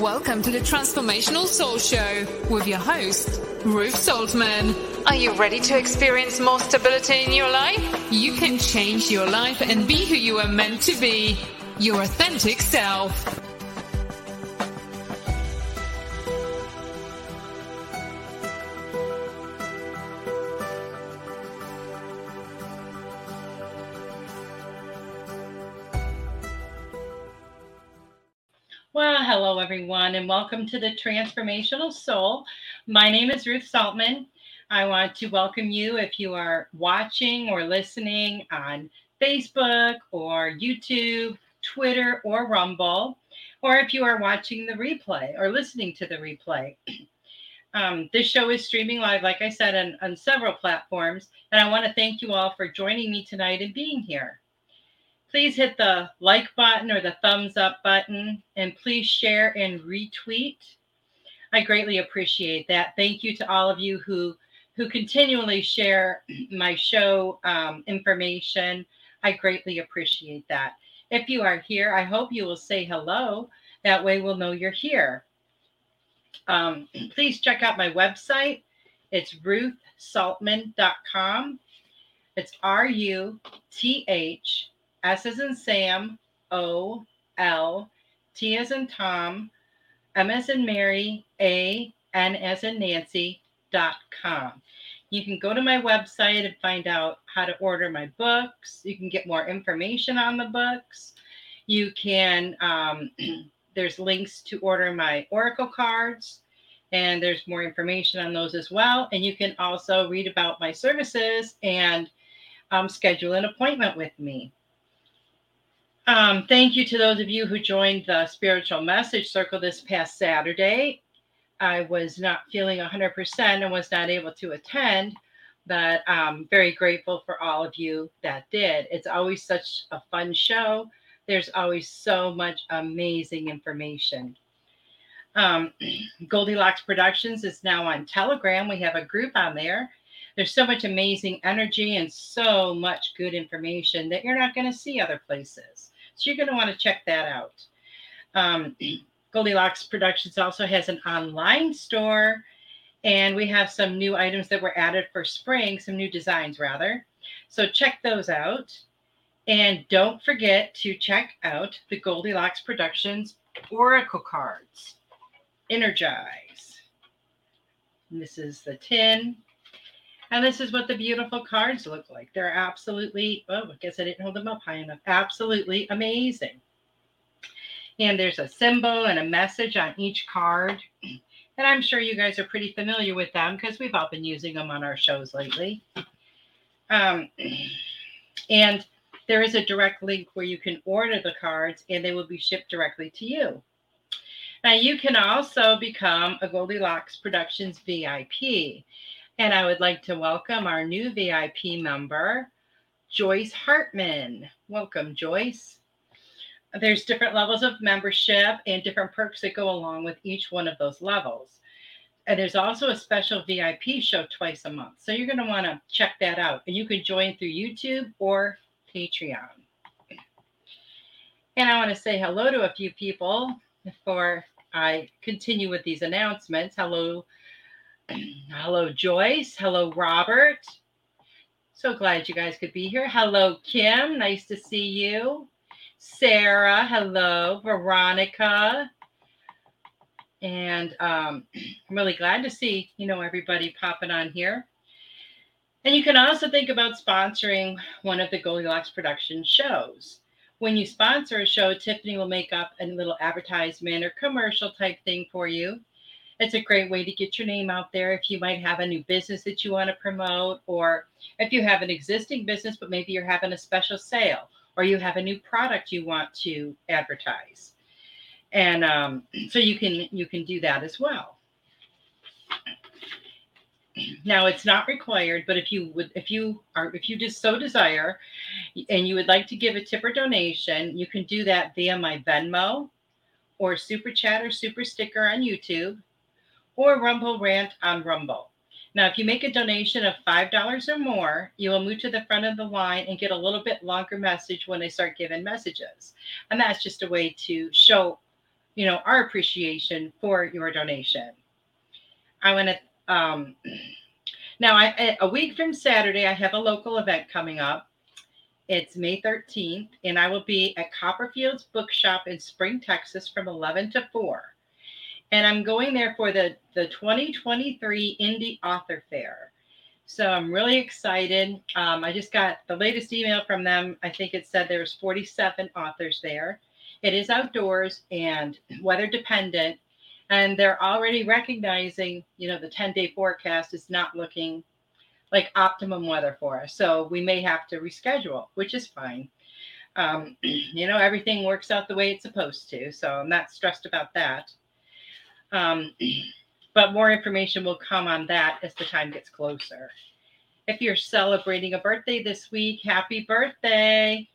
Welcome to the Transformational Soul Show with your host, Ruth Soltman. Are you ready to experience more stability in your life? You can change your life and be who you are meant to be, your authentic self. Well, hello, everyone, and welcome to the Transformational Soul. My name is Ruth Soltman. I want to welcome you if you are watching or listening on Facebook or YouTube, Twitter, or Rumble, or if you are watching the replay or listening to the replay. This show is streaming live, like I said, on several platforms, and I want to thank you all for joining me tonight and being here. Please hit the like button or the thumbs up button, and please share and retweet. I greatly appreciate that. Thank you to all of you who continually share my show information. I greatly appreciate that. If you are here, I hope you will say hello. That way we'll know you're here. Please check out my website. It's ruthsoltman.com. It's R-U-T-H. S as in Sam, O, L, T as in Tom, M as in Mary, A, N as in Nancy.com. You can go to my website and find out how to order my books. You can get more information on the books. You can, there's links to order my Oracle cards, and there's more information on those as well. And you can also read about my services and schedule an appointment with me. Thank you to those of you who joined the Spiritual Message Circle this past Saturday. I was not feeling 100% and was not able to attend, but I'm very grateful for all of you that did. It's always such a fun show. There's always so much amazing information. Goldilocks Productions is now on Telegram. We have a group on there. There's so much amazing energy and so much good information that you're not going to see other places. So you're going to want to check that out. Goldilocks Productions also has an online store, and we have some new items that were added for spring, some new designs rather. So check those out. And don't forget to check out the Goldilocks Productions Oracle cards. Energize. And this is the tin. And this is what the beautiful cards look like. They're absolutely, oh, I guess I didn't hold them up high enough. Absolutely amazing. And there's a symbol and a message on each card. And I'm sure you guys are pretty familiar with them because we've all been using them on our shows lately. And there is a direct link where you can order the cards and they will be shipped directly to you. Now, you can also become a Goldilocks Productions VIP. And I would like to welcome our new VIP member, Joyce Hartman. Welcome, Joyce. There's different levels of membership and different perks that go along with each one of those levels. And there's also a special VIP show twice a month. So you're going to want to check that out. And you can join through YouTube or Patreon. And I want to say hello to a few people before I continue with these announcements. Hello, Joyce. Hello, Robert. So glad you guys could be here. Hello, Kim. Nice to see you. Sarah. Hello, Veronica. And I'm really glad to see, everybody popping on here. And you can also think about sponsoring one of the Goldilocks Productions shows. When you sponsor a show, Tiffany will make up a little advertisement or commercial type thing for you. It's a great way to get your name out there if you might have a new business that you want to promote, or if you have an existing business, but maybe you're having a special sale or you have a new product you want to advertise. And so you can do that as well. Now, it's not required, but if you just so desire and you would like to give a tip or donation, you can do that via my Venmo or Super Chat or Super Sticker on YouTube, or Rumble Rant on Rumble. Now, if you make a donation of $5 or more, you will move to the front of the line and get a little bit longer message when I start giving messages. And that's just a way to show, our appreciation for your donation. I want to, a week from Saturday, I have a local event coming up. It's May 13th, and I will be at Copperfield's Bookshop in Spring, Texas from 11 to 4. And I'm going there for the 2023 Indie Author Fair. So I'm really excited. I just got the latest email from them. I think it said there's 47 authors there. It is outdoors and weather dependent. And they're already recognizing, the 10-day forecast is not looking like optimum weather for us. So we may have to reschedule, which is fine. Everything works out the way it's supposed to. So I'm not stressed about that. But more information will come on that as the time gets closer. If you're celebrating a birthday this week, happy birthday.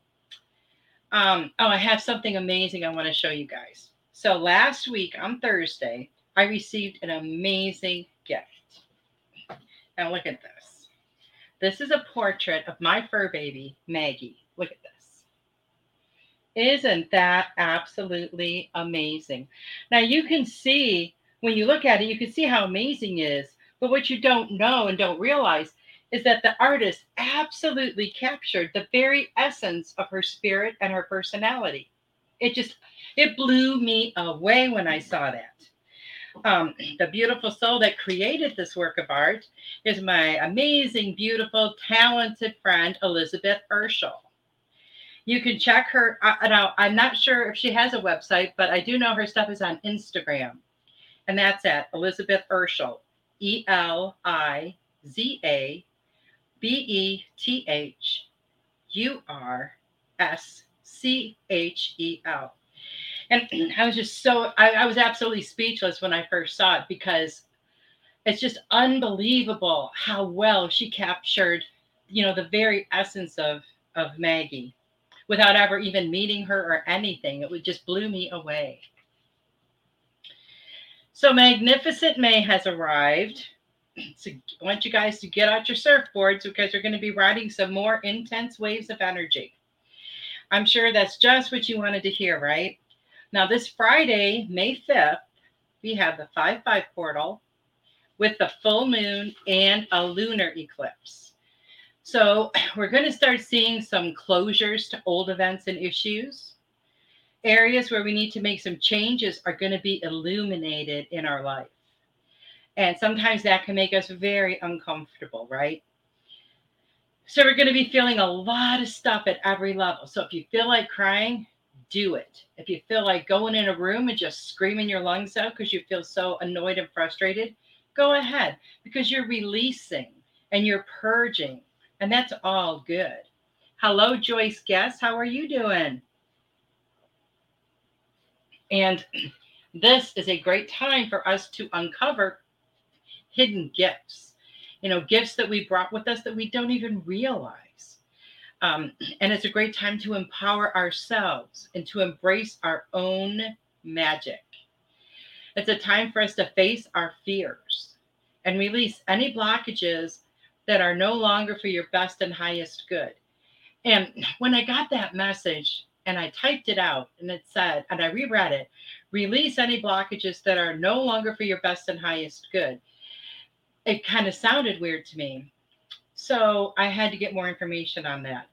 I have something amazing I want to show you guys. So last week on Thursday, I received an amazing gift. Now look at this. This is a portrait of my fur baby, Maggie. Look at this. Isn't that absolutely amazing? Now, you can see, when you look at it, you can see how amazing it is. But what you don't know and don't realize is that the artist absolutely captured the very essence of her spirit and her personality. It blew me away when I saw that. The beautiful soul that created this work of art is my amazing, beautiful, talented friend, Elizabeth Urschel. You can check her out. I'm not sure if she has a website, but I do know her stuff is on Instagram. And that's at Elizabeth Urschel, ELIZABETHURSCHEL. And I was just I was absolutely speechless when I first saw it, because it's just unbelievable how well she captured, the very essence of Maggie, without ever even meeting her or anything. It would just blew me away. So Magnificent May has arrived. So I want you guys to get out your surfboards, because you're going to be riding some more intense waves of energy. I'm sure that's just what you wanted to hear, right? Now this Friday, May 5th, we have the 5-5 portal with the full moon and a lunar eclipse. So we're going to start seeing some closures to old events and issues. Areas where we need to make some changes are going to be illuminated in our life. And sometimes that can make us very uncomfortable, right? So we're going to be feeling a lot of stuff at every level. So if you feel like crying, do it. If you feel like going in a room and just screaming your lungs out because you feel so annoyed and frustrated, go ahead, because you're releasing and you're purging. And that's all good. Hello, Joyce Guest. How are you doing? And this is a great time for us to uncover hidden gifts, you know, gifts that we brought with us that we don't even realize. And it's a great time to empower ourselves and to embrace our own magic. It's a time for us to face our fears and release any blockages that are no longer for your best and highest good. And when I got that message and I typed it out and it said, and I reread it, release any blockages that are no longer for your best and highest good, it kind of sounded weird to me. So I had to get more information on that.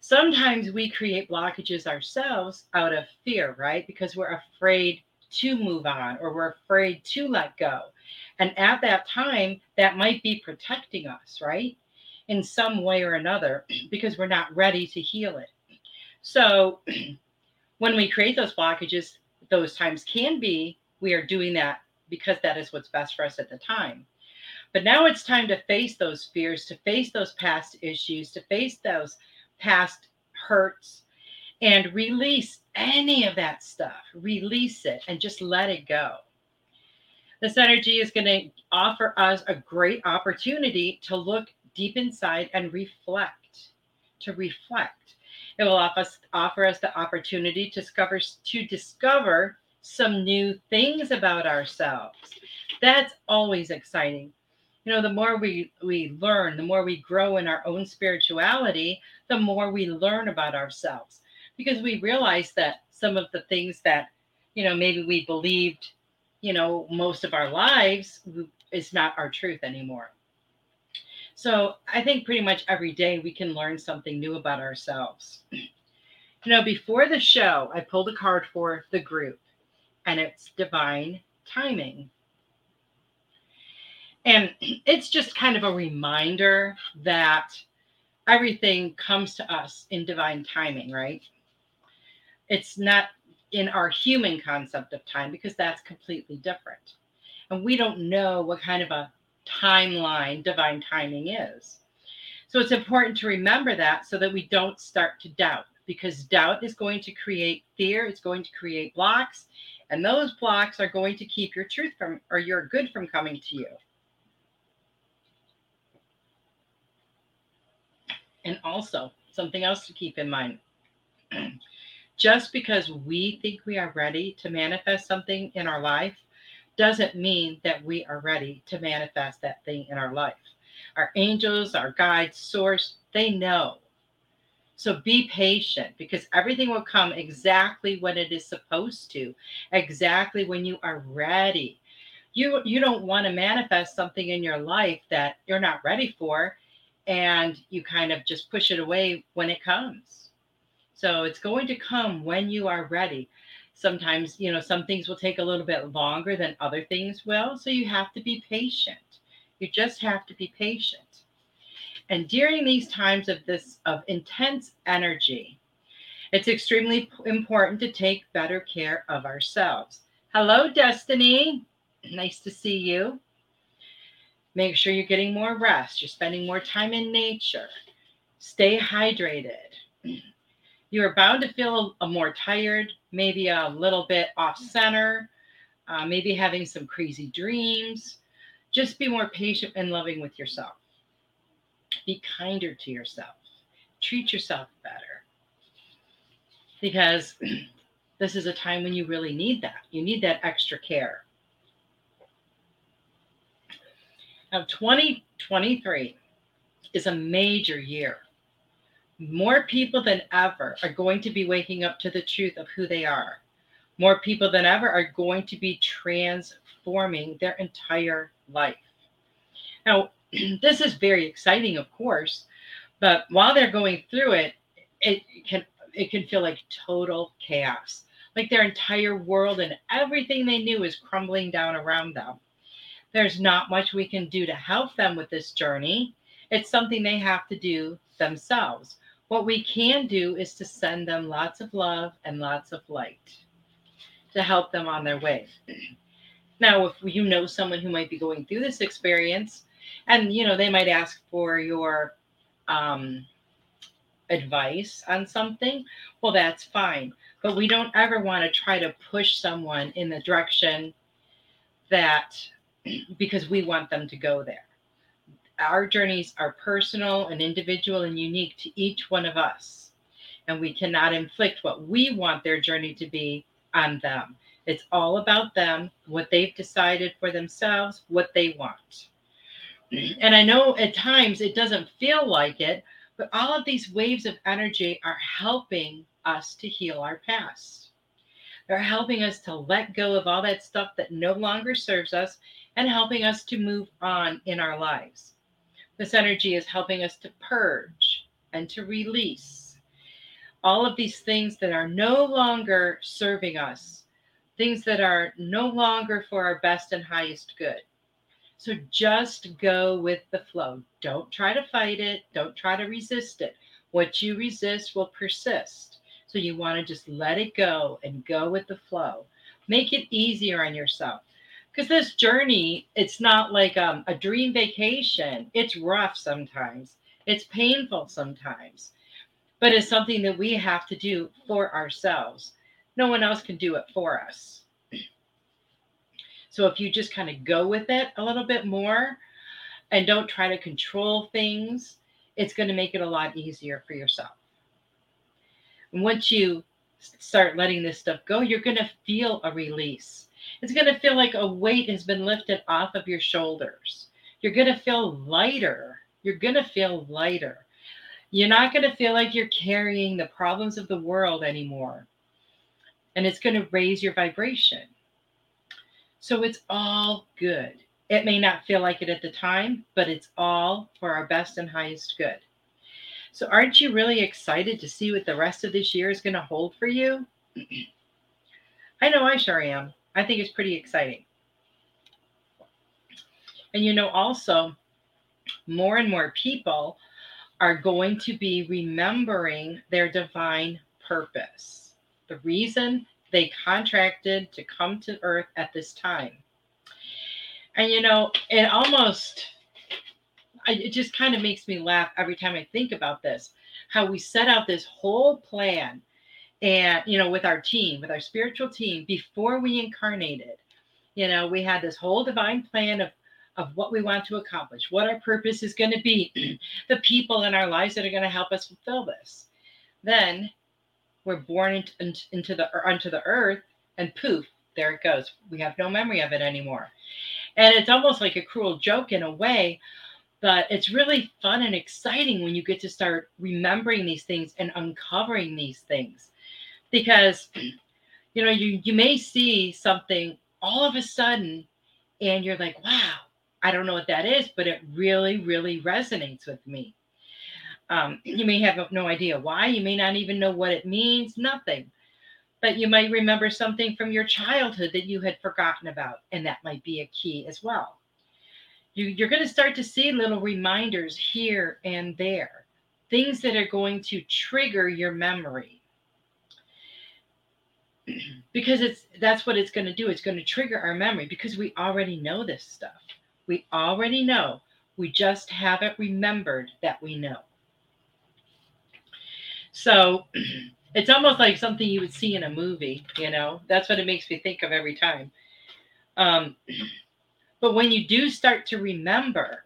Sometimes we create blockages ourselves out of fear, right? Because we're afraid to move on or we're afraid to let go. And at that time, that might be protecting us, right? In some way or another, because we're not ready to heal it. So when we create those blockages, those times can be, we are doing that because that is what's best for us at the time. But now it's time to face those fears, to face those past issues, to face those past hurts, and release any of that stuff. Release it and just let it go. This energy is going to offer us a great opportunity to look deep inside and reflect. It will offer us the opportunity to discover some new things about ourselves. That's always exciting. You know, the more we learn, the more we grow in our own spirituality, the more we learn about ourselves, because we realize that some of the things that, you know, maybe we believed, you know, most of our lives is not our truth anymore. So I think pretty much every day we can learn something new about ourselves. You know, before the show, I pulled a card for the group, and it's divine timing. And it's just kind of a reminder that everything comes to us in divine timing, right? It's not in our human concept of time, because that's completely different. And we don't know what kind of a timeline divine timing is. So it's important to remember that, so that we don't start to doubt, because doubt is going to create fear. It's going to create blocks, and those blocks are going to keep your truth from, or your good from, coming to you. And also something else to keep in mind, just because we think we are ready to manifest something in our life doesn't mean that we are ready to manifest that thing in our life. Our angels, our guides, source, they know. So be patient, because everything will come exactly when it is supposed to, exactly when you are ready. You don't want to manifest something in your life that you're not ready for, and you kind of just push it away when it comes. So it's going to come when you are ready. Sometimes, you know, some things will take a little bit longer than other things will. So you have to be patient. You just have to be patient. And during these times of intense energy, it's extremely important to take better care of ourselves. Hello, Destiny. Nice to see you. Make sure you're getting more rest. You're spending more time in nature. Stay hydrated. You are bound to feel more tired, maybe a little bit off center, maybe having some crazy dreams. Just be more patient and loving with yourself. Be kinder to yourself. Treat yourself better, because this is a time when you really need that. You need that extra care. Now, 2023 is a major year. More people than ever are going to be waking up to the truth of who they are. More people than ever are going to be transforming their entire life. Now, this is very exciting, of course, but while they're going through it, it can feel like total chaos, like their entire world and everything they knew is crumbling down around them. There's not much we can do to help them with this journey. It's something they have to do themselves. What we can do is to send them lots of love and lots of light to help them on their way. Now, if you know someone who might be going through this experience, and, you know, they might ask for your advice on something, well, that's fine. But we don't ever want to try to push someone in the direction that, because we want them to go there. Our journeys are personal and individual and unique to each one of us. And we cannot inflict what we want their journey to be on them. It's all about them, what they've decided for themselves, what they want. And I know at times it doesn't feel like it, but all of these waves of energy are helping us to heal our past. They're helping us to let go of all that stuff that no longer serves us and helping us to move on in our lives. This energy is helping us to purge and to release all of these things that are no longer serving us, things that are no longer for our best and highest good. So just go with the flow. Don't try to fight it. Don't try to resist it. What you resist will persist. So you want to just let it go and go with the flow. Make it easier on yourself. Because this journey, it's not like a dream vacation. It's rough sometimes. It's painful sometimes. But it's something that we have to do for ourselves. No one else can do it for us. So if you just kind of go with it a little bit more and don't try to control things, it's going to make it a lot easier for yourself. And once you start letting this stuff go, you're going to feel a release. It's going to feel like a weight has been lifted off of your shoulders. You're going to feel lighter. You're going to feel lighter. You're not going to feel like you're carrying the problems of the world anymore. And it's going to raise your vibration. So it's all good. It may not feel like it at the time, but it's all for our best and highest good. So aren't you really excited to see what the rest of this year is going to hold for you? I know I sure am. I think it's pretty exciting. And you know, also, more and more people are going to be remembering their divine purpose, the reason they contracted to come to Earth at this time. And, you know, it just kind of makes me laugh every time I think about this, how we set out this whole plan and, you know, with our team, with our spiritual team, before we incarnated. You know, we had this whole divine plan of what we want to accomplish, what our purpose is going to be, the people in our lives that are going to help us fulfill this. Then we're born onto the earth, and poof, there it goes. We have no memory of it anymore. And it's almost like a cruel joke in a way, but it's really fun and exciting when you get to start remembering these things and uncovering these things. Because, you know, you may see something all of a sudden, and you're like, wow, I don't know what that is, but it really, really resonates with me. You may have no idea why. You may not even know what it means, nothing. But you might remember something from your childhood that you had forgotten about, and that might be a key as well. You're going to start to see little reminders here and there, things that are going to trigger your memory. Because that's what it's going to do. It's going to trigger our memory because we already know this stuff. We already know. We just haven't remembered that we know. So it's almost like something you would see in a movie, you know. That's what it makes me think of every time. But when you do start to remember,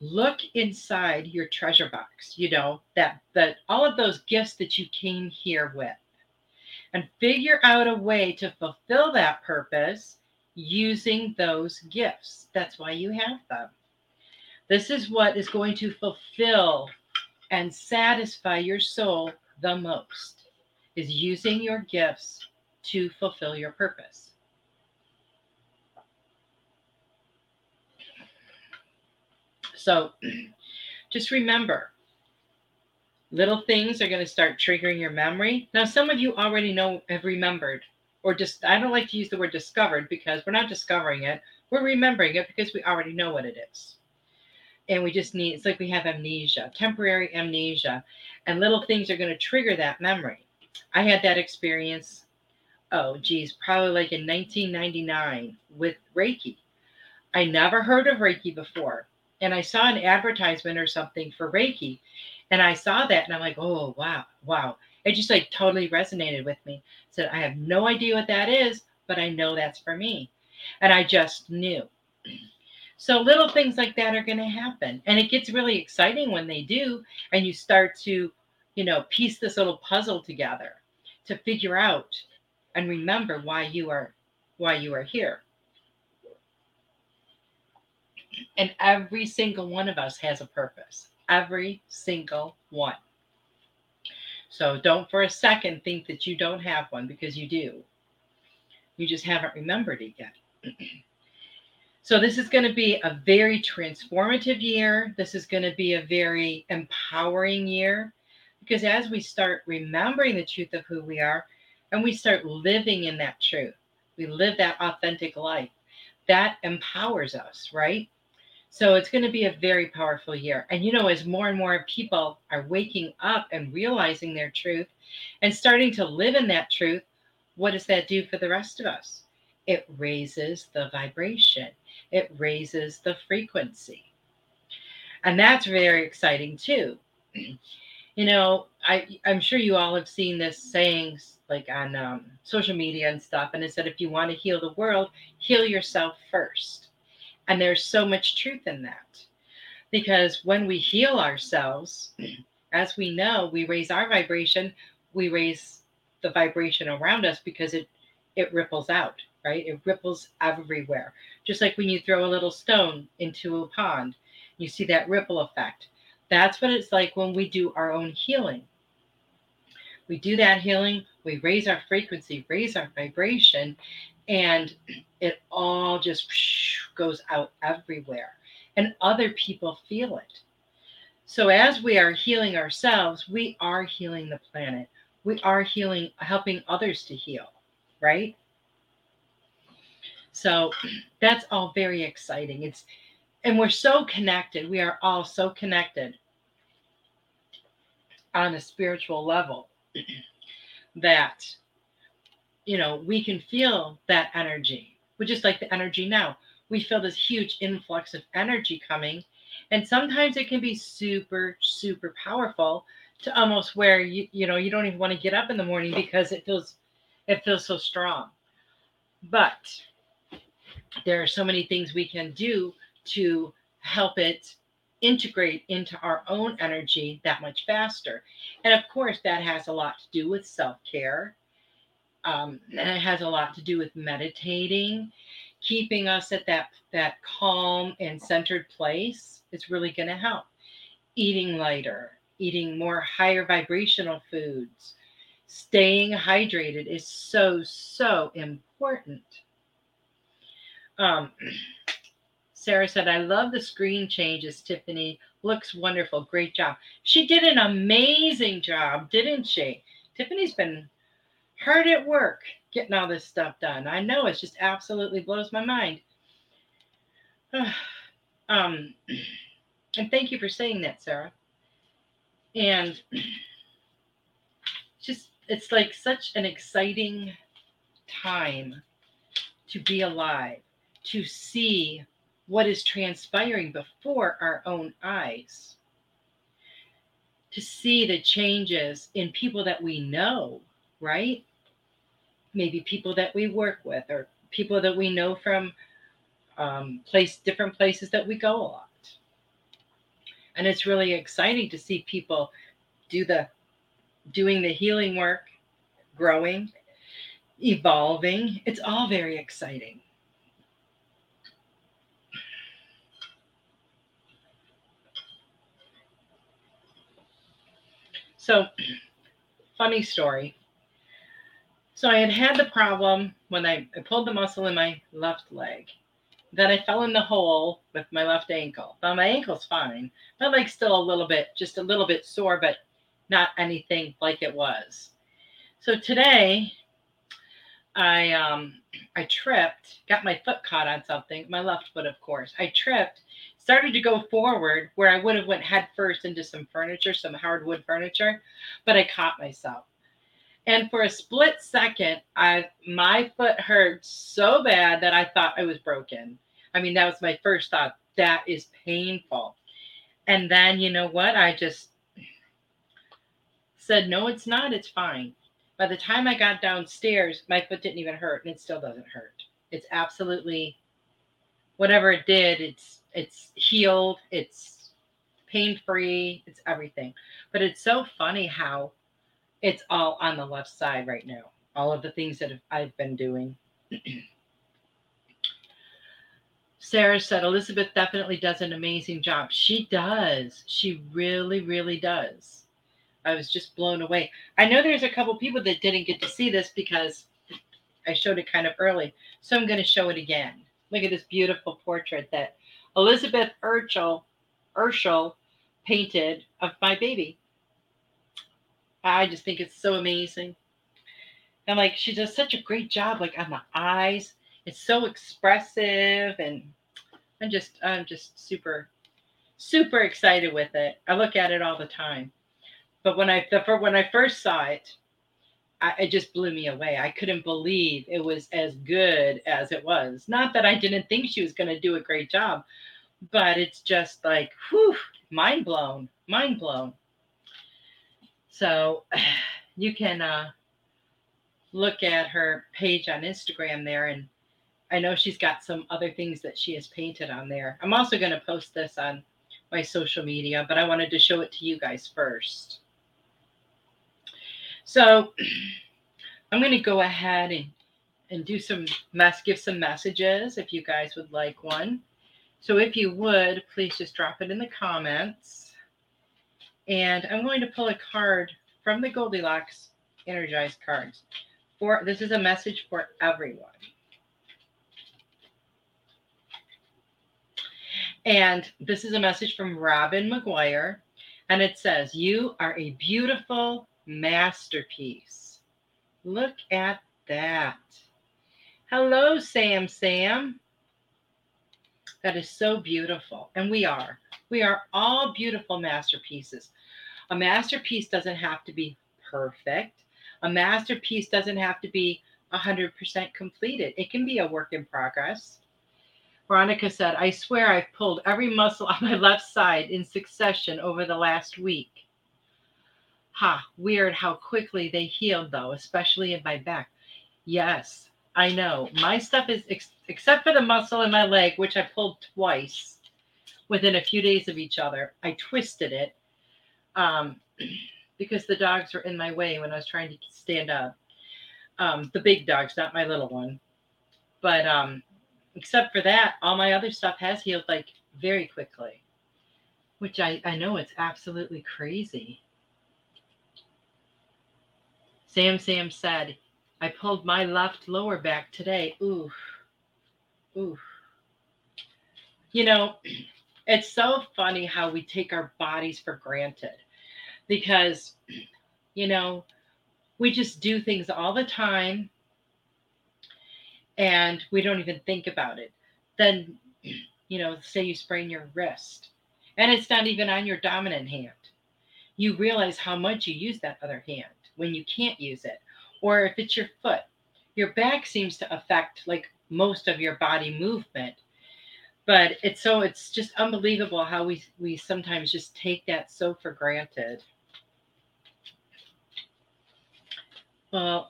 look inside your treasure box, you know, that all of those gifts that you came here with, and figure out a way to fulfill that purpose using those gifts. That's why you have them. This is what is going to fulfill and satisfy your soul the most, is using your gifts to fulfill your purpose. So just remember, little things are going to start triggering your memory. Now, some of you already know, have remembered, or just, I don't like to use the word discovered, because we're not discovering it. We're remembering it because we already know what it is. And we just need, it's like we have amnesia, temporary amnesia, and little things are going to trigger that memory. I had that experience, probably like in 1999 with Reiki. I never heard of Reiki before. And I saw an advertisement or something for Reiki. And I saw that and I'm like, oh, wow. It just like totally resonated with me. So I have no idea what that is, but I know that's for me. And I just knew. So little things like that are going to happen. And it gets really exciting when they do. And you start to, you know, piece this little puzzle together to figure out and remember why you are here. And every single one of us has a purpose. Every single one. So don't for a second think that you don't have one, because you do. You just haven't remembered it yet. So this is going to be a very transformative year. This is going to be a very empowering year, because as we start remembering the truth of who we are and we start living in that truth, we live that authentic life, that empowers us, right? So it's going to be a very powerful year. And, you know, as more and more people are waking up and realizing their truth and starting to live in that truth, what does that do for the rest of us? It raises the vibration. It raises the frequency. And that's very exciting, too. You know, I'm sure you all have seen this saying, like on social media and stuff. And it said, if you want to heal the world, heal yourself first. And there's so much truth in that, because when we heal ourselves, as we know, we raise our vibration, we raise the vibration around us, because it ripples out, right? It ripples everywhere. Just like when you throw a little stone into a pond, you see that ripple effect. That's what it's like when we do our own healing. We do that healing, we raise our frequency, raise our vibration, and it all just goes out everywhere, and other people feel it. So as we are healing ourselves, we are healing the planet. We are healing, helping others to heal, right? So that's all very exciting. And we're so connected. We are all so connected on a spiritual level that, you know, we can feel that energy. We're just like the energy now. We feel this huge influx of energy coming. And sometimes it can be super, super powerful to almost where, you know, you don't even want to get up in the morning because it feels so strong. But there are so many things we can do to help it integrate into our own energy that much faster. And of course, that has a lot to do with self-care. And it has a lot to do with meditating, keeping us at that calm and centered place. It's really going to help. Eating lighter, eating more higher vibrational foods, staying hydrated is so, so important. Sarah said, I love the screen changes, Tiffany. Looks wonderful. Great job. She did an amazing job, didn't she? Tiffany's been hard at work getting all this stuff done. I know, it just absolutely blows my mind. And thank you for saying that, Sarah. And just, it's like such an exciting time to be alive, to see what is transpiring before our own eyes, to see the changes in people that we know, right? Maybe people that we work with, or people that we know from different places that we go a lot. And it's really exciting to see people doing the healing work, growing, evolving. It's all very exciting. So, funny story. So I had the problem when I pulled the muscle in my left leg. Then I fell in the hole with my left ankle. Now my ankle's fine. My leg's still a little bit sore, but not anything like it was. So today I tripped, got my foot caught on something, my left foot, of course. I tripped, started to go forward where I would have went head first into some furniture, some hardwood furniture, but I caught myself. And for a split second, my foot hurt so bad that I thought I was broken. I mean, that was my first thought. That is painful. And then, you know what? I just said, no, it's not. It's fine. By the time I got downstairs, my foot didn't even hurt, and it still doesn't hurt. It's absolutely, whatever it did, it's healed. It's pain-free. It's everything. But it's so funny how it's all on the left side right now. All of the things that I've been doing. Sarah said, Elizabeth definitely does an amazing job. She does. She really, really does. I was just blown away. I know there's a couple people that didn't get to see this because I showed it kind of early. So I'm going to show it again. Look at this beautiful portrait that Elizabeth Urschel painted of my baby. I just think it's so amazing. And like, she does such a great job, like on the eyes. It's so expressive, and I'm just super, super excited with it. I look at it all the time. But when I first saw it, it just blew me away. I couldn't believe it was as good as it was. Not that I didn't think she was going to do a great job, but it's just like, whew, mind blown. So you can look at her page on Instagram there, and I know she's got some other things that she has painted on there. I'm also going to post this on my social media, but I wanted to show it to you guys first. So I'm going to go ahead and do some give some messages if you guys would like one. So if you would, please just drop it in the comments. And I'm going to pull a card from the Goldilocks Energized cards. This is a message for everyone. And this is a message from Robin McGuire. And it says, you are a beautiful masterpiece. Look at that. Hello, Sam. That is so beautiful. And we are all beautiful masterpieces. A masterpiece doesn't have to be perfect. A masterpiece doesn't have to be 100% completed. It can be a work in progress. Veronica said, I swear I've pulled every muscle on my left side in succession over the last week. Ha, weird how quickly they healed, though, especially in my back. Yes, I know. My stuff is, except for the muscle in my leg, which I pulled twice within a few days of each other. I twisted it because the dogs were in my way when I was trying to stand up. The big dogs, not my little one. But except for that, all my other stuff has healed, like, very quickly, which I know it's absolutely crazy. Sam said, I pulled my left lower back today. Oof. You know, it's so funny how we take our bodies for granted because, you know, we just do things all the time. And we don't even think about it. Then, you know, say you sprain your wrist and it's not even on your dominant hand. You realize how much you use that other hand when you can't use it. Or if it's your foot, your back seems to affect like most of your body movement. But it's just unbelievable how we sometimes just take that so for granted. Well,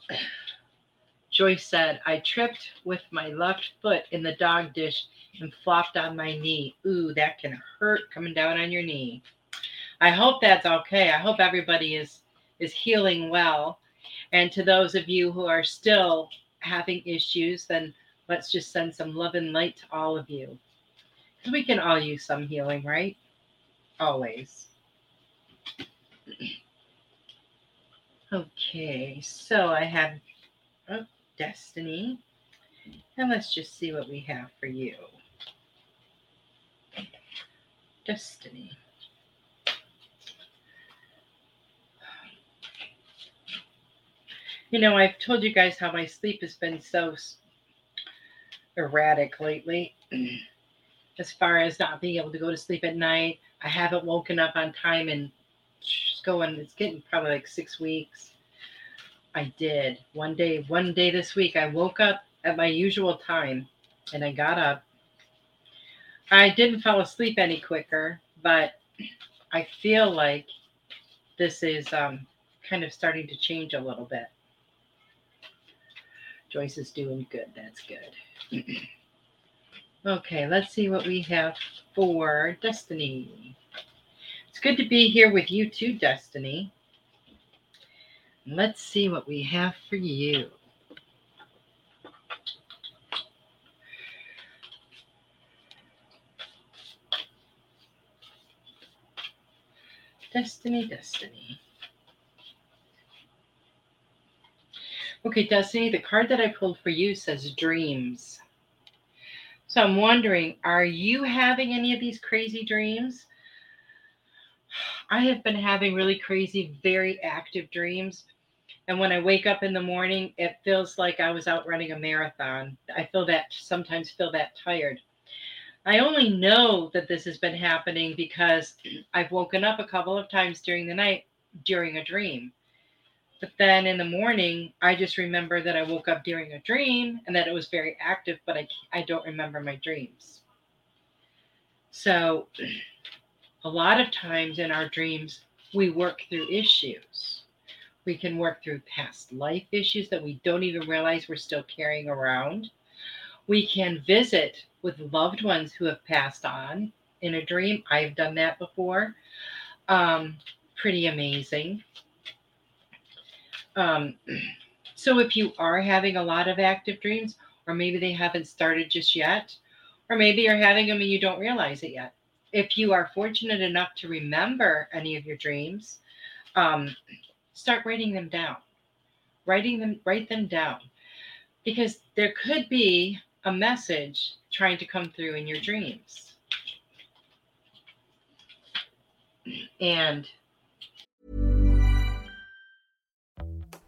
Joyce said, I tripped with my left foot in the dog dish and flopped on my knee. Ooh, that can hurt coming down on your knee. I hope that's okay. I hope everybody is healing well. And to those of you who are still having issues, then let's just send some love and light to all of you. Because we can all use some healing, right? Always. Okay, so I have... Oh, Destiny. And let's just see what we have for you. Destiny. You know, I've told you guys how my sleep has been so erratic lately. As far as not being able to go to sleep at night. I haven't woken up on time and it's getting probably like 6 weeks. I did. One day this week, I woke up at my usual time and I got up. I didn't fall asleep any quicker, but I feel like this is kind of starting to change a little bit. Joyce is doing good. That's good. Okay, let's see what we have for Destiny. It's good to be here with you too, Destiny. Let's see what we have for you. Destiny. Okay, Destiny, the card that I pulled for you says dreams. So I'm wondering, are you having any of these crazy dreams? I have been having really crazy, very active dreams. And when I wake up in the morning, it feels like I was out running a marathon. I sometimes feel that tired. I only know that this has been happening because I've woken up a couple of times during the night during a dream. But then in the morning, I just remember that I woke up during a dream and that it was very active, but I don't remember my dreams. So a lot of times in our dreams, we work through issues. We can work through past life issues that we don't even realize we're still carrying around. We can visit with loved ones who have passed on in a dream. I've done that before. Pretty amazing. So if you are having a lot of active dreams, or maybe they haven't started just yet, or maybe you're having them and you don't realize it yet. If you are fortunate enough to remember any of your dreams, start writing them down. Write them down. Because there could be a message trying to come through in your dreams. And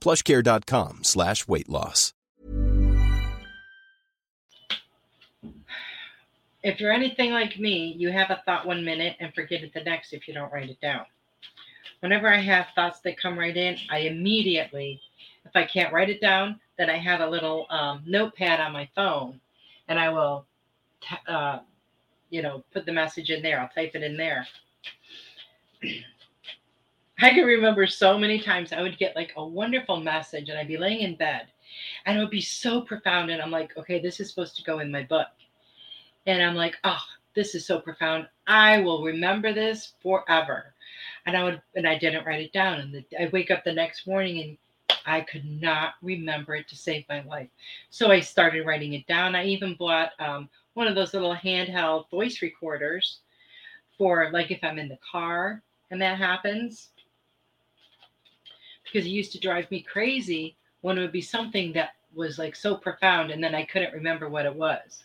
PlushCare.com/weight loss. If you're anything like me, you have a thought one minute and forget it the next if you don't write it down. Whenever I have thoughts that come right in, I immediately, if I can't write it down, that I have a little notepad on my phone, and I will, put the message in there. I'll type it in there. I can remember so many times I would get like a wonderful message, and I'd be laying in bed, and it would be so profound, and I'm like, okay, this is supposed to go in my book, and I'm like, oh, this is so profound. I will remember this forever, and I didn't write it down, and I wake up the next morning and I could not remember it to save my life. So I started writing it down. I even bought one of those little handheld voice recorders for like if I'm in the car and that happens. Because it used to drive me crazy when it would be something that was like so profound and then I couldn't remember what it was.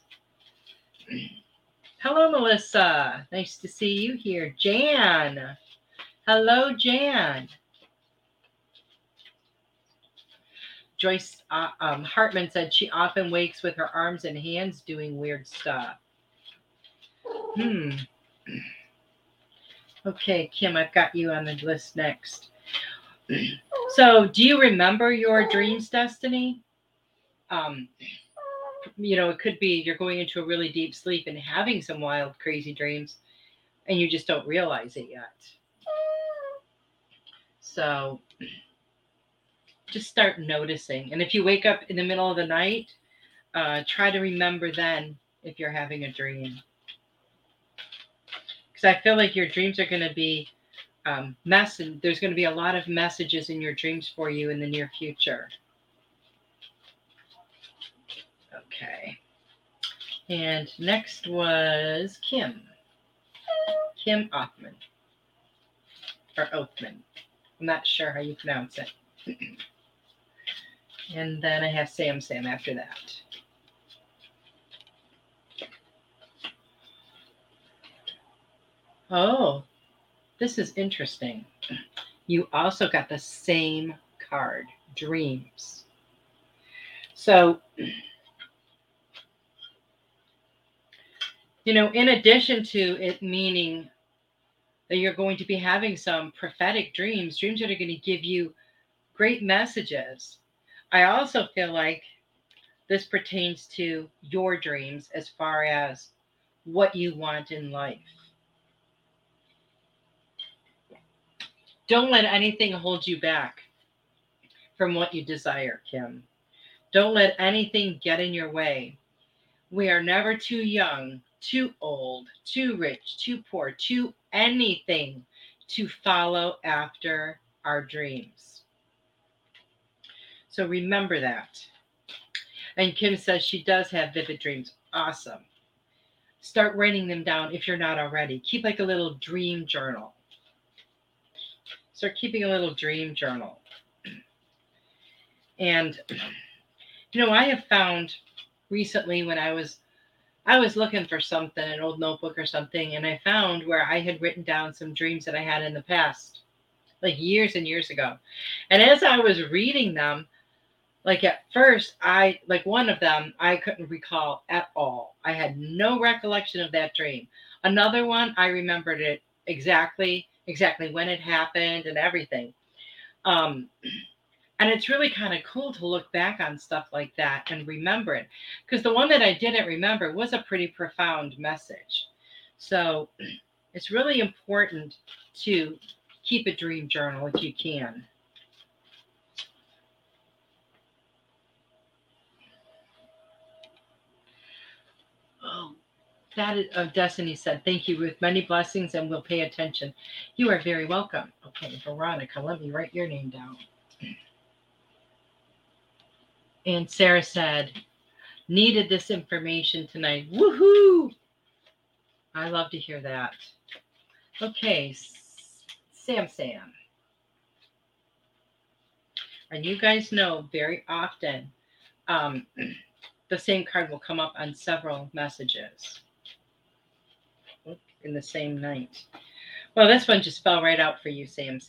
Hello, Melissa. Nice to see you here. Jan. Hello, Jan. Joyce Hartman said she often wakes with her arms and hands doing weird stuff. Okay, Kim, I've got you on the list next. So do you remember your dreams, Destiny? It could be you're going into a really deep sleep and having some wild, crazy dreams, and you just don't realize it yet. So just start noticing. And if you wake up in the middle of the night, try to remember then if you're having a dream. Because I feel like your dreams are going to be there's going to be a lot of messages in your dreams for you in the near future. And next was Kim Othman. Or Othman. I'm not sure how you pronounce it. And then I have Sam after that. Oh, this is interesting. You also got the same card, dreams. So, you know, in addition to it meaning that you're going to be having some prophetic dreams that are going to give you great messages, I also feel like this pertains to your dreams as far as what you want in life. Don't let anything hold you back from what you desire, Kim. Don't let anything get in your way. We are never too young, too old, too rich, too poor, too anything to follow after our dreams. So remember that. And Kim says she does have vivid dreams. Awesome. Start writing them down if you're not already. Keep like a little dream journal. Start keeping a little dream journal. And, you know, I have found recently when I was looking for something, an old notebook or something, and I found where I had written down some dreams that I had in the past, like years and years ago. And as I was reading them, like at first, one of them, I couldn't recall at all. I had no recollection of that dream. Another one, I remembered it exactly when it happened and everything. And it's really kind of cool to look back on stuff like that and remember it, because the one that I didn't remember was a pretty profound message. So it's really important to keep a dream journal if you can. Oh. That is, Destiny said, thank you, Ruth. Many blessings, and we'll pay attention. You are very welcome. Okay, Veronica, let me write your name down. And Sarah said, needed this information tonight. Woohoo! I love to hear that. Okay, Sam. And you guys know very often the same card will come up on several messages in the same night. Well, this one just fell right out for you, Sam.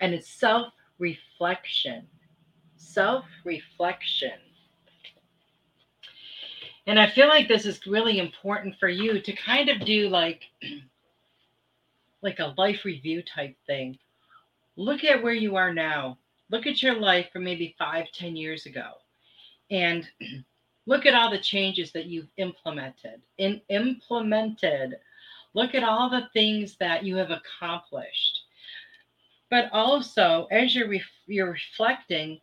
And it's self-reflection. Self-reflection. And I feel like this is really important for you to kind of do like a life review type thing. Look at where you are now. Look at your life from maybe 5-10 years ago. And look at all the changes that you've implemented. Look at all the things that you have accomplished. But also, as you're reflecting,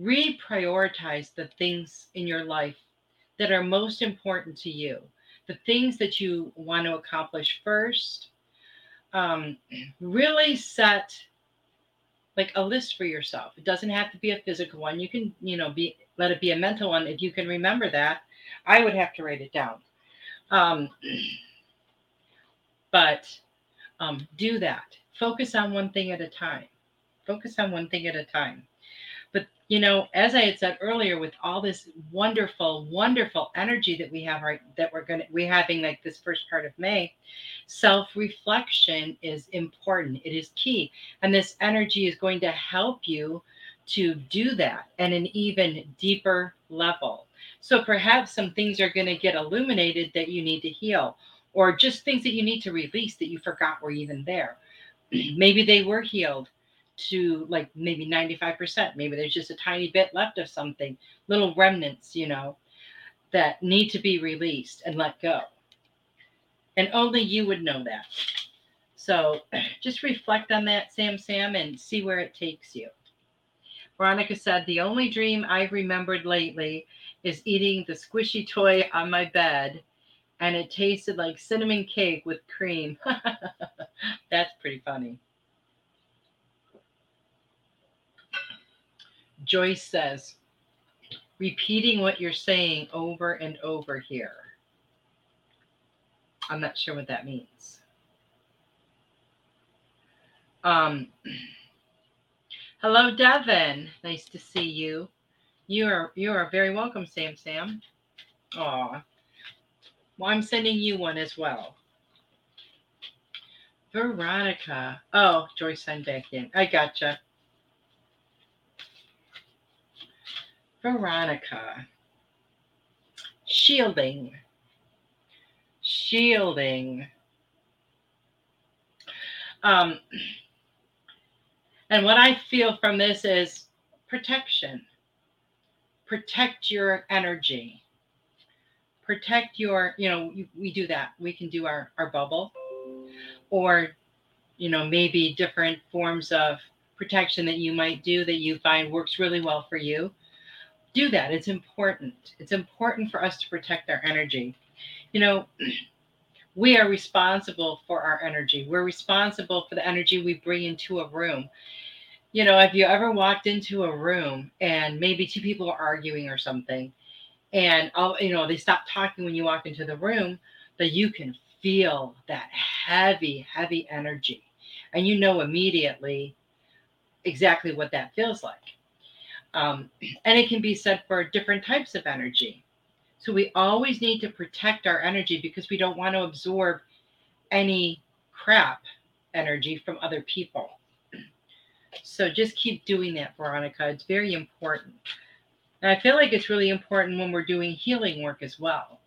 reprioritize the things in your life that are most important to you, the things that you want to accomplish first. Really set like a list for yourself. It doesn't have to be a physical one. You can, let it be a mental one if you can remember that. I would have to write it down. But do that. Focus on one thing at a time. But, as I had said earlier, with all this wonderful, wonderful energy that we have, right, that we're having like this first part of May, self-reflection is important. It is key. And this energy is going to help you to do that at an even deeper level. So perhaps some things are going to get illuminated that you need to heal, or just things that you need to release that you forgot were even there. Maybe they were healed to like maybe 95%. Maybe there's just a tiny bit left of something, little remnants, that need to be released and let go. And only you would know that. So just reflect on that, Sam, and see where it takes you. Veronica said, the only dream I've remembered lately is eating the squishy toy on my bed, and it tasted like cinnamon cake with cream. That's pretty funny. Joyce says, repeating what you're saying over and over here. I'm not sure what that means. Hello, Devin. Nice to see you. You are very welcome, Sam. Aw. Well, I'm sending you one as well. Veronica. Oh, Joyce signed back in. I gotcha. Veronica. Shielding. And what I feel from this is protection. Protect your energy. Protect your, we do that. We can do our bubble or, maybe different forms of protection that you might do that you find works really well for you. Do that. It's important. It's important for us to protect our energy. We are responsible for our energy. We're responsible for the energy we bring into a room. If you ever walked into a room and maybe two people are arguing or something, and they stop talking when you walk into the room, but you can feel that heavy, heavy energy. And immediately exactly what that feels like. And it can be said for different types of energy. So we always need to protect our energy because we don't want to absorb any crap energy from other people. So just keep doing that, Veronica. It's very important. And I feel like it's really important when we're doing healing work as well.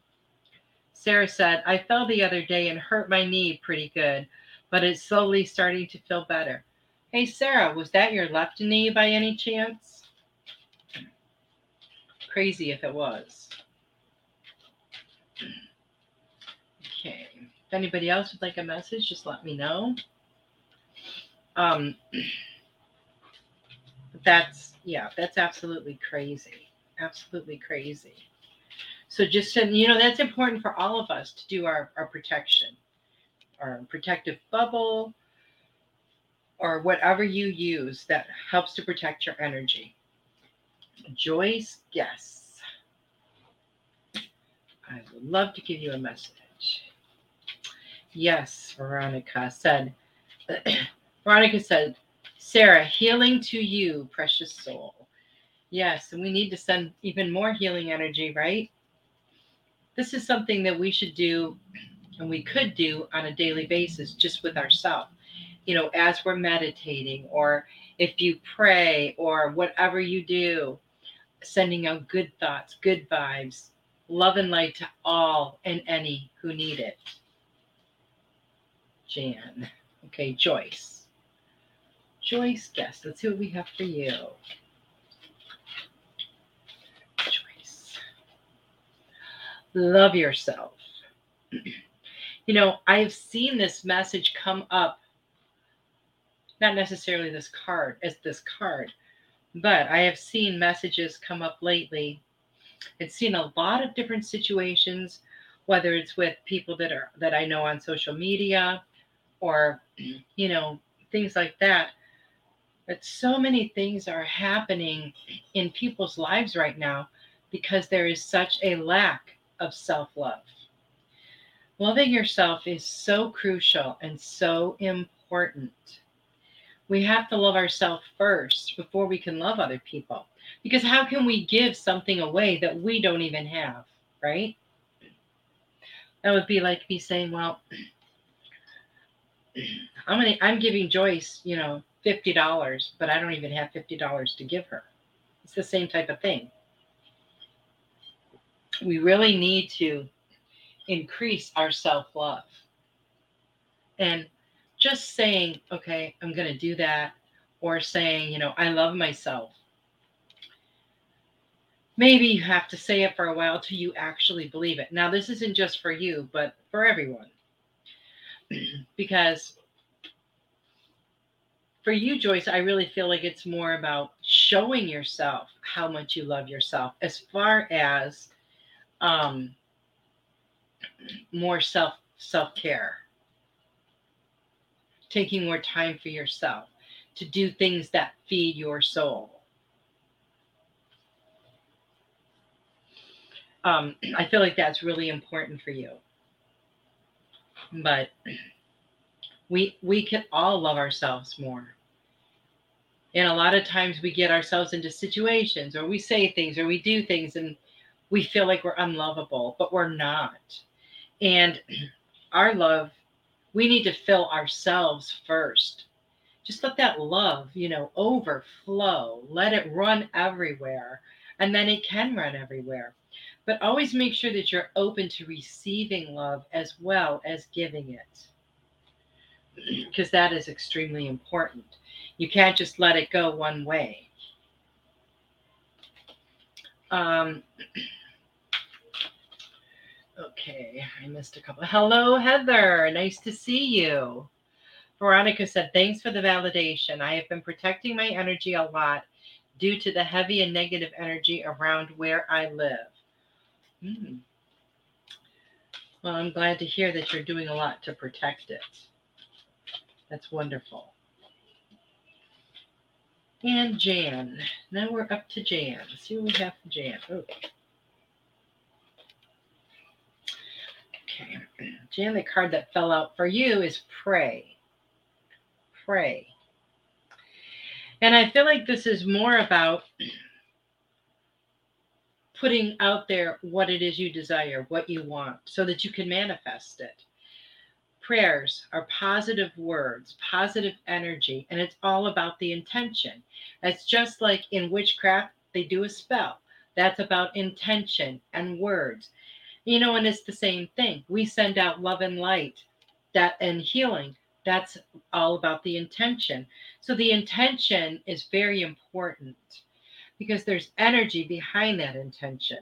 Sarah said, I fell the other day and hurt my knee pretty good, but it's slowly starting to feel better. Hey, Sarah, was that your left knee by any chance? Crazy if it was. Okay. If anybody else would like a message, just let me know. That's absolutely crazy. Absolutely crazy. So just, that's important for all of us to do our protection, our protective bubble, or whatever you use that helps to protect your energy. Joyce, yes. I would love to give you a message. Yes, Veronica said, Sarah, healing to you, precious soul. Yes, and we need to send even more healing energy, right? This is something that we should do and we could do on a daily basis just with ourselves. As we're meditating or if you pray or whatever you do, sending out good thoughts, good vibes, love and light to all and any who need it. Jan. Okay, Joyce. Joyce, yes. Let's see what we have for you. Joyce. Love yourself. I've seen this message come up. Not necessarily this card, but I have seen messages come up lately. It's seen a lot of different situations, whether it's with people that I know on social media or, things like that. But so many things are happening in people's lives right now because there is such a lack of self-love. Loving yourself is so crucial and so important. We have to love ourselves first before we can love other people. Because how can we give something away that we don't even have, right? That would be like me saying, well, I'm giving Joyce, $50, but I don't even have $50 to give her. It's the same type of thing. We really need to increase our self-love. And just saying, okay, I'm going to do that, or saying, I love myself. Maybe you have to say it for a while till you actually believe it. Now, this isn't just for you, but for everyone. Because for you, Joyce, I really feel like it's more about showing yourself how much you love yourself as far as more self-care. Taking more time for yourself to do things that feed your soul. I feel like that's really important for you. But we can all love ourselves more. And a lot of times we get ourselves into situations, or we say things, or we do things, and we feel like we're unlovable, but we're not. And our love, we need to fill ourselves first. Just let that love, overflow. Let it run everywhere. And then it can run everywhere. But always make sure that you're open to receiving love as well as giving it, because that is extremely important. You can't just let it go one way. Okay, I missed a couple. Hello, Heather. Nice to see you. Veronica said, thanks for the validation. I have been protecting my energy a lot due to the heavy and negative energy around where I live. Well, I'm glad to hear that you're doing a lot to protect it. That's wonderful. And Jan. Now we're up to Jan. Let's see what we have for Jan. Okay. Jan, the card that fell out for you is pray. Pray. And I feel like this is more about putting out there what it is you desire, what you want, so that you can manifest it. Prayers are positive words, positive energy, and it's all about the intention. That's just like in witchcraft, they do a spell. That's about intention and words. And it's the same thing. We send out love and light, that and healing. That's all about the intention. So the intention is very important, because there's energy behind that intention.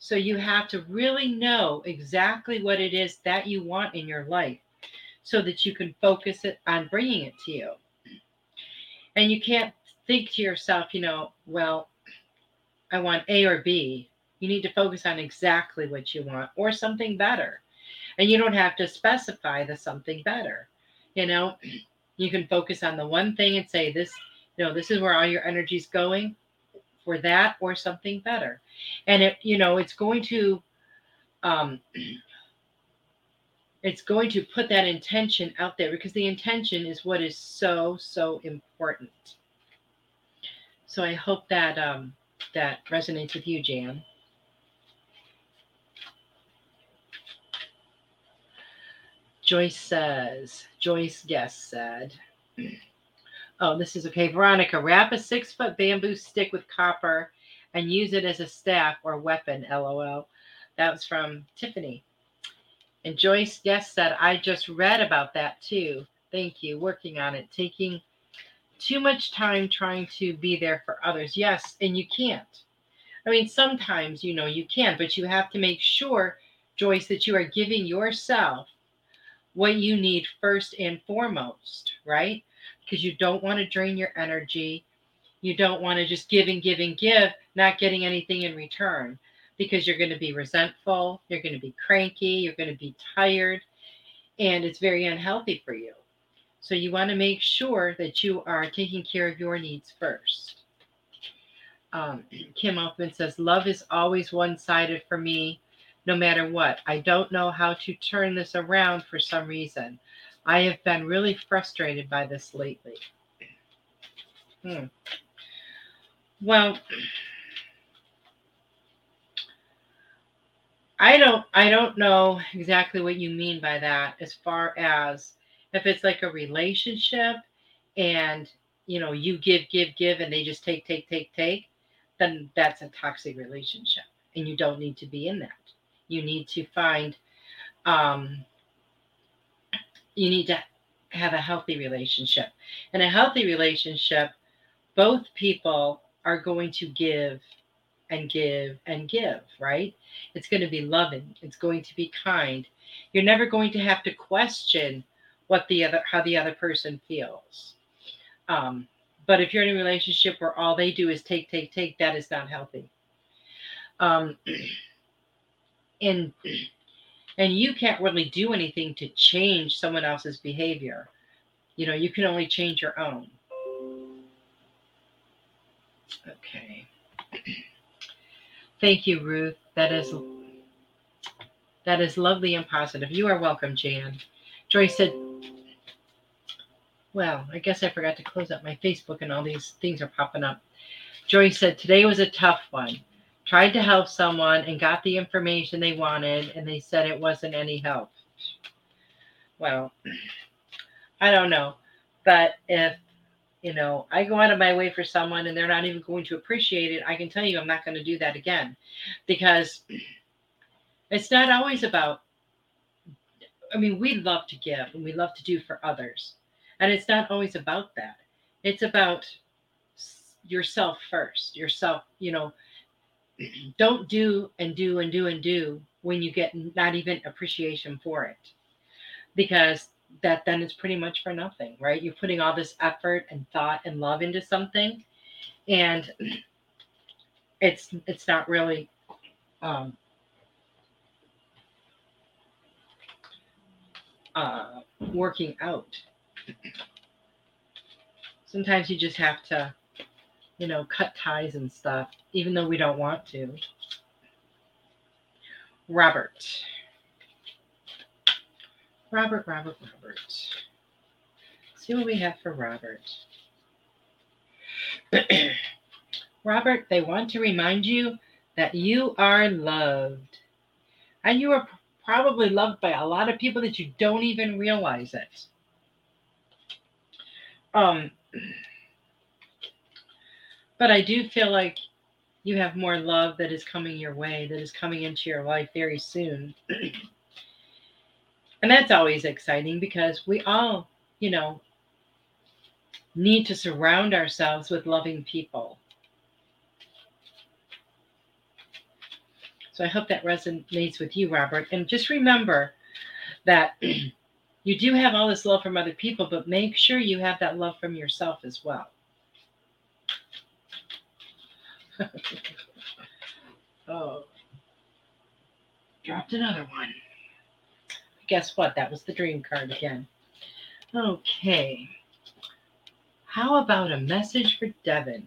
So you have to really know exactly what it is that you want in your life so that you can focus it on bringing it to you. And you can't think to yourself, well, I want A or B. You need to focus on exactly what you want, or something better. And you don't have to specify the something better. You can focus on the one thing and say, this is where all your energy's going, for that or something better. And it's going to put that intention out there, because the intention is what is so, so important. So I hope that that resonates with you, Jan. Joyce Guest said, oh, this is okay. Veronica, wrap a 6-foot bamboo stick with copper and use it as a staff or weapon, LOL. That was from Tiffany. And Joyce Guest said, I just read about that too. Thank you. Working on it. Taking too much time trying to be there for others. Yes, and you can't. Sometimes, you can, but you have to make sure, Joyce, that you are giving yourself what you need first and foremost, right? Because you don't want to drain your energy. You don't want to just give and give and give, not getting anything in return, because you're going to be resentful. You're going to be cranky. You're going to be tired. And it's very unhealthy for you. So you want to make sure that you are taking care of your needs first. Kim Hoffman says, love is always one-sided for me, no matter what. I don't know how to turn this around for some reason. I have been really frustrated by this lately. Well, I don't know exactly what you mean by that, as far as if it's like a relationship and, you give, and they just take, then that's a toxic relationship and you don't need to be in that. You need to find, you need to have a healthy relationship. In a healthy relationship, both people are going to give and give and give, right? It's going to be loving. It's going to be kind. You're never going to have to question how the other person feels. But if you're in a relationship where all they do is take, that is not healthy. And you can't really do anything to change someone else's behavior. You can only change your own. Okay. Thank you, Ruth. That is lovely and positive. You are welcome, Jan. Joy said, well, I guess I forgot to close up my Facebook and all these things are popping up. Joy said, today was a tough one. Tried to help someone and got the information they wanted, and they said it wasn't any help. Well, I don't know. But if, I go out of my way for someone and they're not even going to appreciate it, I can tell you I'm not going to do that again. Because it's not always about, we love to give and we love to do for others. And it's not always about that. It's about yourself first. Yourself, don't do and do and do and do when you get not even appreciation for it, because that then it's pretty much for nothing, right? You're putting all this effort and thought and love into something, and it's not really working out. Sometimes you just have to, cut ties and stuff, even though we don't want to. Robert. Let's see what we have for Robert. Robert, they want to remind you that you are loved. And you are probably loved by a lot of people that you don't even realize it. But I do feel like you have more love that is coming your way, that is coming into your life very soon. And that's always exciting, because we all, need to surround ourselves with loving people. So I hope that resonates with you, Robert. And just remember that you do have all this love from other people, but make sure you have that love from yourself as well. Oh, dropped another one. Guess what? That was the dream card again. Okay. How about a message for Devin?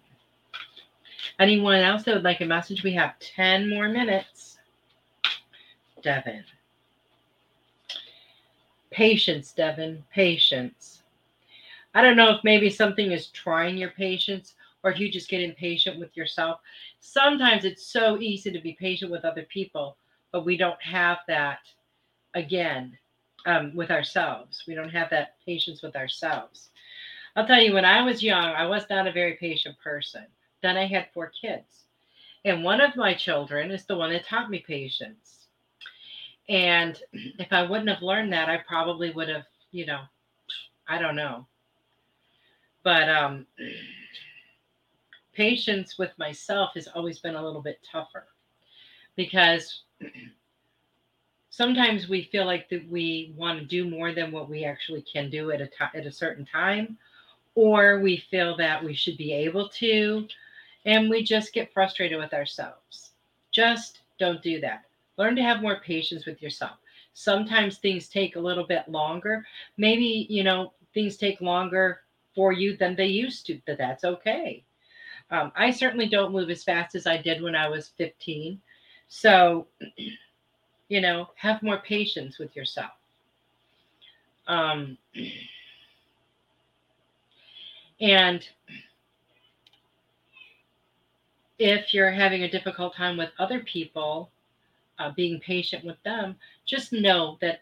Anyone else that would like a message? We have 10 more minutes. Devin. Patience, Devin. Patience. I don't know if maybe something is trying your patience, or if you just get impatient with yourself. Sometimes it's so easy to be patient with other people, but we don't have that. Again, with ourselves. We don't have that patience with ourselves. I'll tell you, when I was young, I was not a very patient person. Then I had 4 kids. And one of my children is the one that taught me patience. And if I wouldn't have learned that, I probably would have, I don't know. But patience with myself has always been a little bit tougher, because sometimes we feel like that we want to do more than what we actually can do at a certain time, or we feel that we should be able to, and we just get frustrated with ourselves. Just don't do that. Learn to have more patience with yourself. Sometimes things take a little bit longer. Maybe, things take longer for you than they used to, but that's okay. I certainly don't move as fast as I did when I was 15. So... have more patience with yourself. And if you're having a difficult time with other people, being patient with them, just know that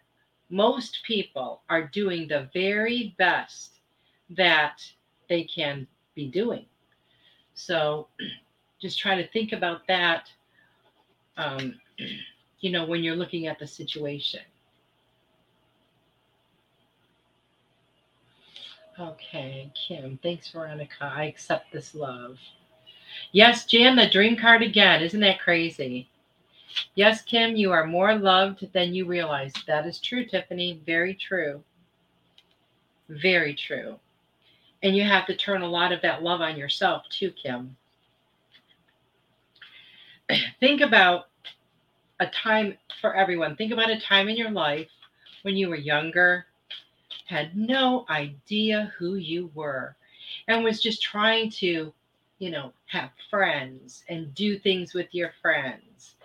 most people are doing the very best that they can be doing. So just try to think about that. When you're looking at the situation. Okay, Kim, thanks, Veronica. I accept this love. Yes, Jan, the dream card again. Isn't that crazy? Yes, Kim, you are more loved than you realize. That is true, Tiffany. Very true. Very true. And you have to turn a lot of that love on yourself too, Kim. Think about a time for everyone. Think about a time in your life when you were younger, had no idea who you were, and was just trying to, have friends and do things with your friends.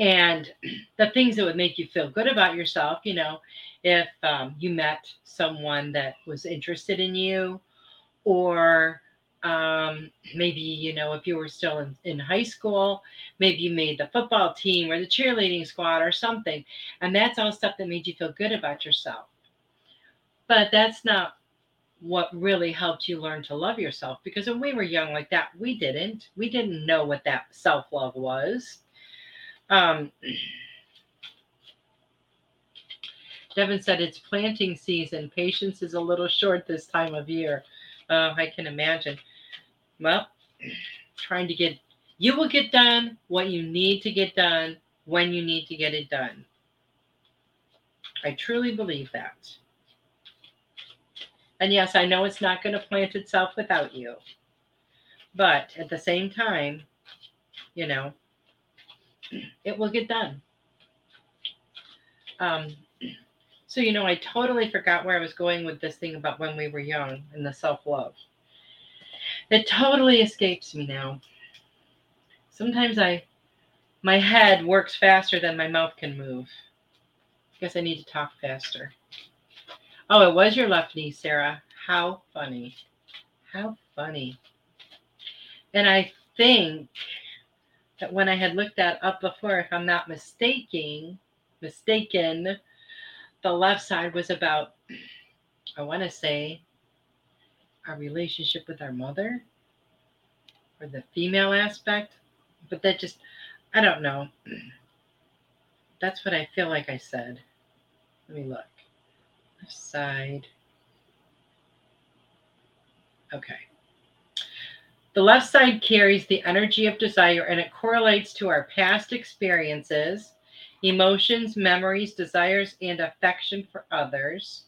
And the things that would make you feel good about yourself, you know, if you met someone that was interested in you, or maybe, you know, if you were still in high school, maybe you made the football team or the cheerleading squad or something. And that's all stuff that made you feel good about yourself. But that's not what really helped you learn to love yourself, because when we were young like that, we didn't know what that self-love was. Devin said it's planting season. Patience is a little short this time of year. I can imagine. Well, trying to get, you will get done what you need to get done when you need to get it done. I truly believe that. And yes, I know it's not going to plant itself without you, but at the same time, you know, it will get done. So, you know, I totally forgot where I was going with this thing about when we were young and the self-love. It totally escapes me now. Sometimes my head works faster than my mouth can move. I guess I need to talk faster. Oh, it was your left knee, Sarah. How funny. How funny. And I think that when I had looked that up before, if I'm not mistaken, the left side was about, I want to say, our relationship with our mother or the female aspect. But that just, I don't know. That's what I feel like I said. Let me look. Left side. Okay. The left side carries the energy of desire, and it correlates to our past experiences, emotions, memories, desires, and affection for others.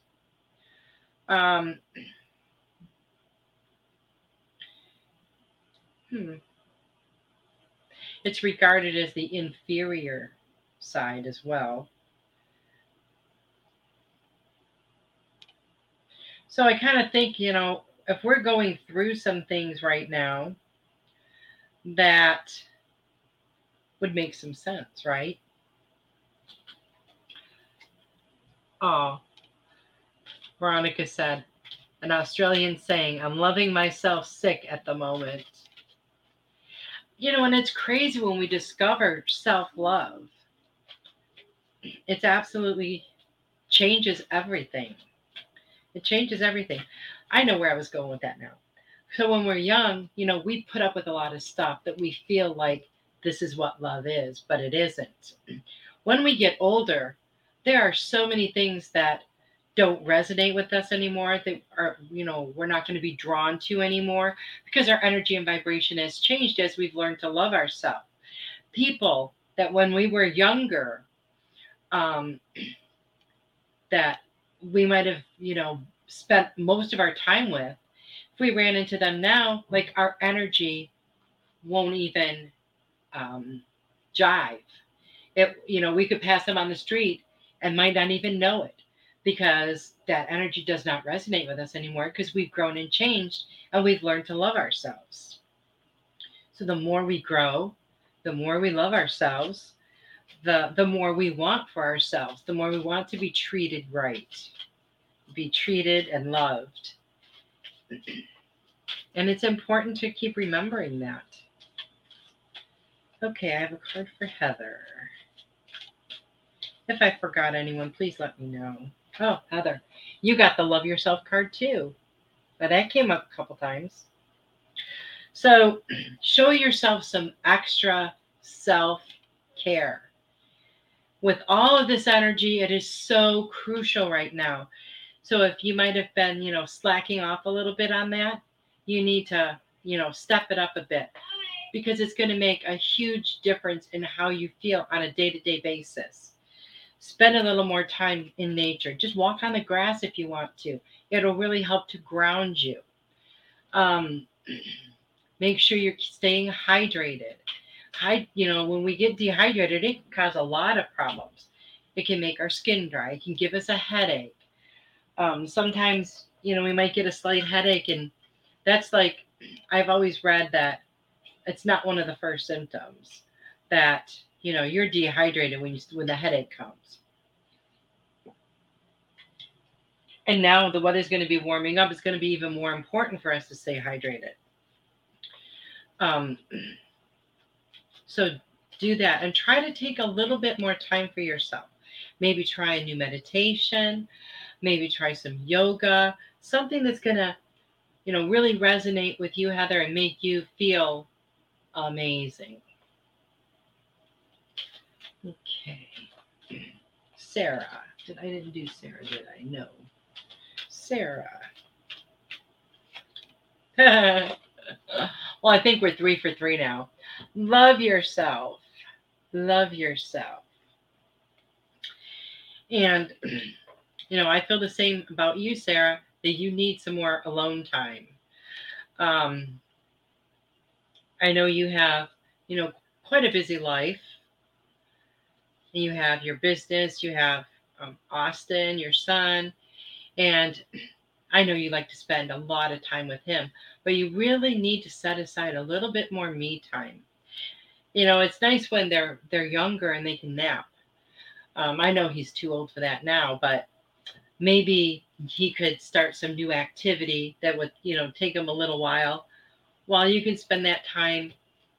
It's regarded as the inferior side as well. So I kind of think, you know, if we're going through some things right now, that would make some sense, right? Oh, Veronica said, an Australian saying, I'm loving myself sick at the moment. You know, and it's crazy when we discover self-love. It absolutely changes everything. It changes everything. I know where I was going with that now. So when we're young, you know, we put up with a lot of stuff that we feel like this is what love is, but it isn't. When we get older, there are so many things that don't resonate with us anymore, that are, you know, we're not going to be drawn to anymore, because our energy and vibration has changed as we've learned to love ourselves. People that when we were younger, that we might have, you know, spent most of our time with, if we ran into them now, like our energy won't even jive. It, you know, we could pass them on the street and might not even know it, because that energy does not resonate with us anymore, because we've grown and changed and we've learned to love ourselves. So the more we grow, the more we love ourselves, the more we want for ourselves, the more we want to be treated right, be treated and loved. And it's important to keep remembering that. Okay, I have a card for Heather. If I forgot anyone, please let me know. Oh, Heather, you got the love yourself card too. But that came up a couple times. So show yourself some extra self-care. With all of this energy, it is so crucial right now. So if you might have been, you know, slacking off a little bit on that, you need to, you know, step it up a bit, because it's going to make a huge difference in how you feel on a day-to-day basis. Spend a little more time in nature. Just walk on the grass if you want to. It'll really help to ground you. Make sure you're staying hydrated. You know, when we get dehydrated, it can cause a lot of problems. It can make our skin dry. It can give us a headache. Sometimes, you know, we might get a slight headache, and that's like, I've always read that it's not one of the first symptoms, that you know, you're dehydrated when the headache comes. And now the weather's going to be warming up. It's going to be even more important for us to stay hydrated. So do that and try to take a little bit more time for yourself. Maybe try a new meditation. Maybe try some yoga. Something that's going to, you know, really resonate with you, Heather, and make you feel amazing. Okay. Sarah. I didn't do Sarah, did I? No. Sarah. Well, I think we're 3 for 3 now. Love yourself. Love yourself. And, you know, I feel the same about you, Sarah, that you need some more alone time. I know you have, you know, quite a busy life. You have your business, you have Austin, your son, and I know you like to spend a lot of time with him, but you really need to set aside a little bit more me time. You know, it's nice when they're younger and they can nap. I know he's too old for that now, but maybe he could start some new activity that would, you know, take him a little while you can spend that time,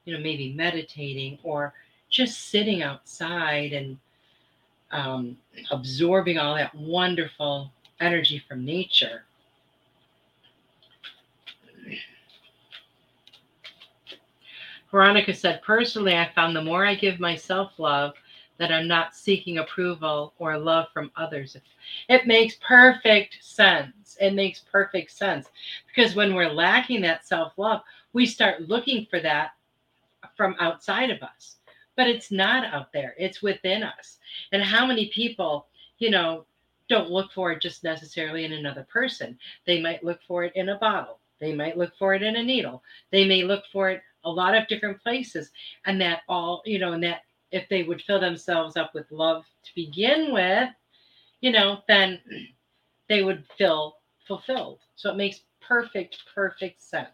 you know, maybe meditating or just sitting outside and absorbing all that wonderful energy from nature. Veronica said, personally, I found the more I give myself love, that I'm not seeking approval or love from others. It makes perfect sense. It makes perfect sense. Because when we're lacking that self-love, we start looking for that from outside of us. But it's not out there. It's within us. And how many people, you know, don't look for it just necessarily in another person. They might look for it in a bottle. They might look for it in a needle. They may look for it a lot of different places. And that all, you know, and that if they would fill themselves up with love to begin with, you know, then they would feel fulfilled. So it makes perfect sense.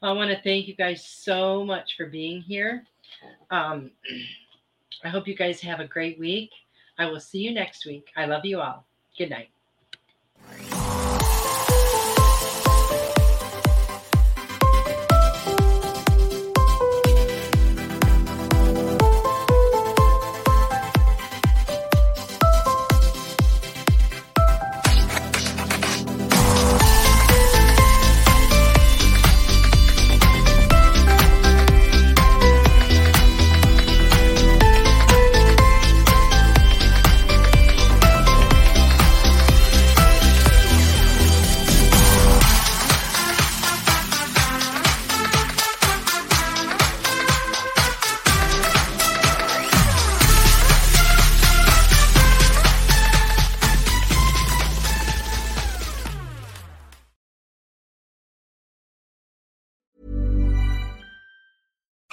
I want to thank you guys so much for being here. I hope you guys have a great week. I will see you next week. I love you all. Good night.